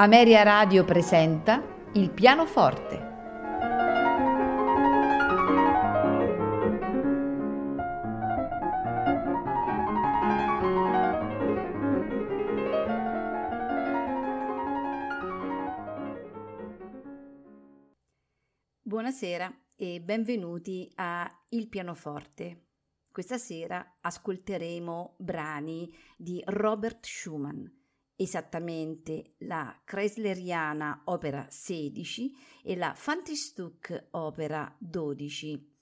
Ameria Radio presenta Il pianoforte. Buonasera e benvenuti a Il pianoforte. Questa sera ascolteremo brani di Robert Schumann, esattamente la Kreisleriana opera 16 e la Fantasiestücke opera 12.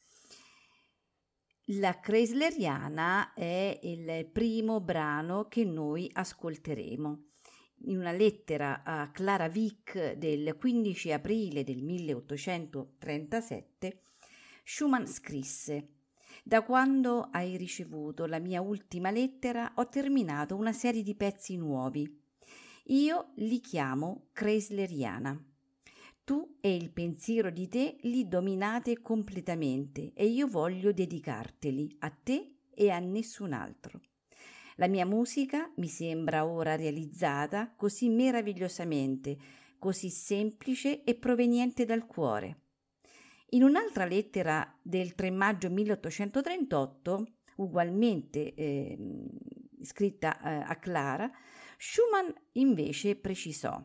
La Kreisleriana è il primo brano che noi ascolteremo. In una lettera a Clara Wieck del 15 aprile del 1837, Schumann scrisse: «Da quando hai ricevuto la mia ultima lettera ho terminato una serie di pezzi nuovi. Io li chiamo Kreisleriana. Tu e il pensiero di te li dominate completamente e io voglio dedicarteli a te e a nessun altro. La mia musica mi sembra ora realizzata così meravigliosamente, così semplice e proveniente dal cuore». In un'altra lettera del 3 maggio 1838, ugualmente scritta a Clara, Schumann invece precisò: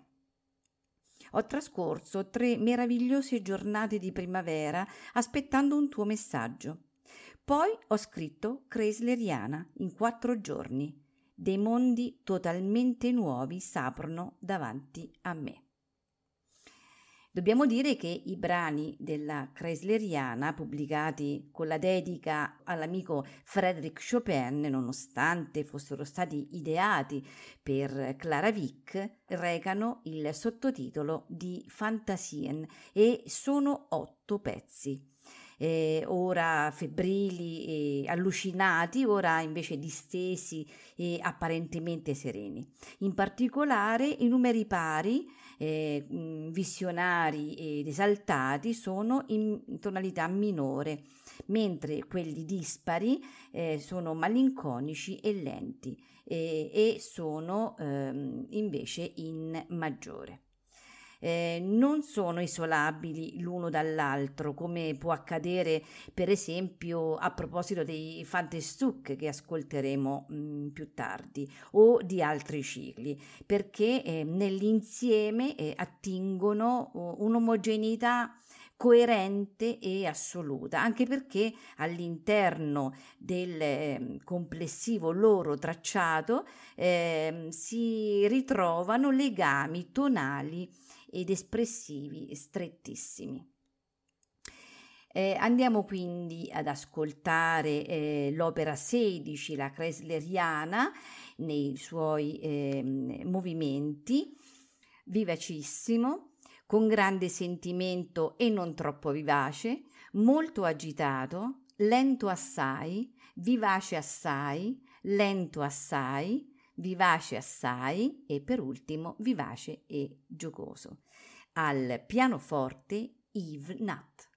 «Ho trascorso 3 meravigliose giornate di primavera aspettando un tuo messaggio. Poi ho scritto Kreisleriana in 4 giorni. Dei mondi totalmente nuovi s'aprono davanti a me». Dobbiamo dire che i brani della Kreisleriana, pubblicati con la dedica all'amico Frédéric Chopin, nonostante fossero stati ideati per Clara Wieck, recano il sottotitolo di Fantasien e sono 8 pezzi. Ora febbrili e allucinati, ora invece distesi e apparentemente sereni. In particolare i numeri pari, visionari ed esaltati, sono in tonalità minore, mentre quelli dispari sono malinconici e lenti e sono invece in maggiore. Non sono isolabili l'uno dall'altro, come può accadere per esempio a proposito dei Fantasiestücke che ascolteremo più tardi, o di altri cicli, perché nell'insieme attingono un'omogeneità coerente e assoluta, anche perché all'interno del complessivo loro tracciato si ritrovano legami tonali ed espressivi strettissimi. Andiamo quindi ad ascoltare l'opera 16, la Kreisleriana, nei suoi movimenti, vivacissimo, con grande sentimento e non troppo vivace, molto agitato, lento assai, vivace assai, lento assai, vivace assai e per ultimo vivace e giocoso. Al pianoforte Yves Nat.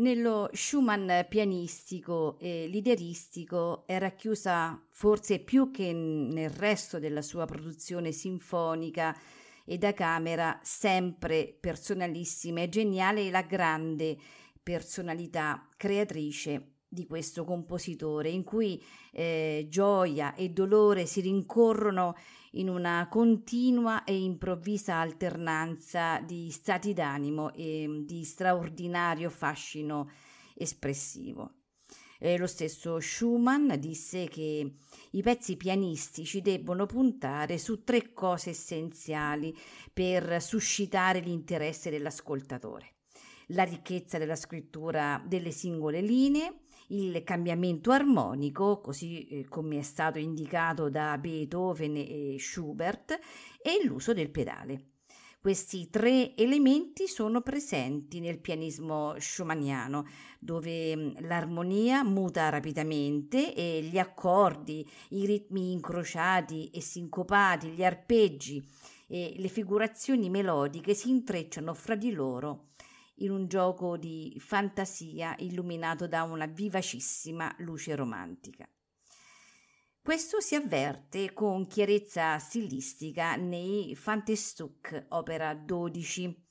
Nello Schumann pianistico e lideristico è racchiusa, forse più che nel resto della sua produzione sinfonica e da camera, sempre personalissima e geniale, la grande personalità creatrice di questo compositore, in cui gioia e dolore si rincorrono in una continua e improvvisa alternanza di stati d'animo e di straordinario fascino espressivo. Lo stesso Schumann disse che i pezzi pianistici debbono puntare su tre cose essenziali per suscitare l'interesse dell'ascoltatore: la ricchezza della scrittura delle singole linee, il cambiamento armonico, così come è stato indicato da Beethoven e Schubert, e l'uso del pedale. Questi tre elementi sono presenti nel pianismo schumanniano, dove l'armonia muta rapidamente e gli accordi, i ritmi incrociati e sincopati, gli arpeggi e le figurazioni melodiche si intrecciano fra di loro in un gioco di fantasia illuminato da una vivacissima luce romantica. Questo si avverte con chiarezza stilistica nei Fantasiestücke, opera 12.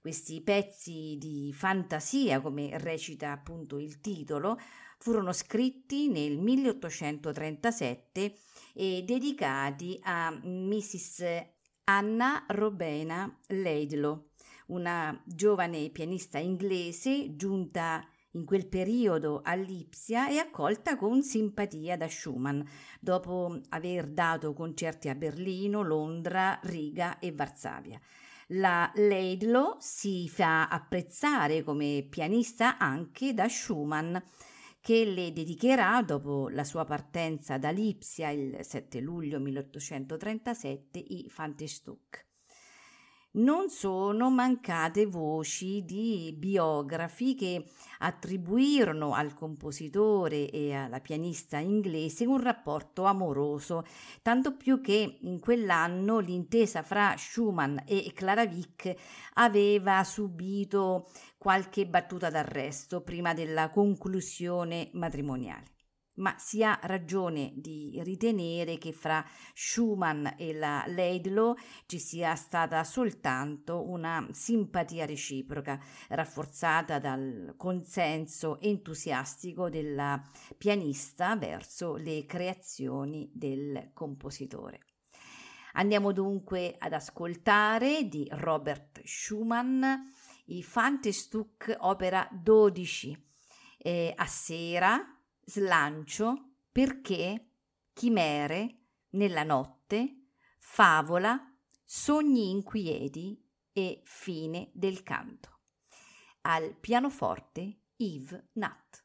Questi pezzi di fantasia, come recita appunto il titolo, furono scritti nel 1837 e dedicati a Mrs. Anna Robena Laidlaw, una giovane pianista inglese giunta in quel periodo a Lipsia e accolta con simpatia da Schumann, dopo aver dato concerti a Berlino, Londra, Riga e Varsavia. La Laidlaw si fa apprezzare come pianista anche da Schumann, che le dedicherà, dopo la sua partenza da Lipsia il 7 luglio 1837, i Fantasiestücke. Non sono mancate voci di biografi che attribuirono al compositore e alla pianista inglese un rapporto amoroso, tanto più che in quell'anno l'intesa fra Schumann e Clara Wieck aveva subito qualche battuta d'arresto prima della conclusione matrimoniale. Ma si ha ragione di ritenere che fra Schumann e la Laidlaw ci sia stata soltanto una simpatia reciproca, rafforzata dal consenso entusiastico della pianista verso le creazioni del compositore. Andiamo dunque ad ascoltare di Robert Schumann i Fantasiestücke opera 12, A sera, Slancio, Perché, Chimere, Nella notte, Favola, Sogni inquieti e Fine del canto. Al pianoforte Yves Nat.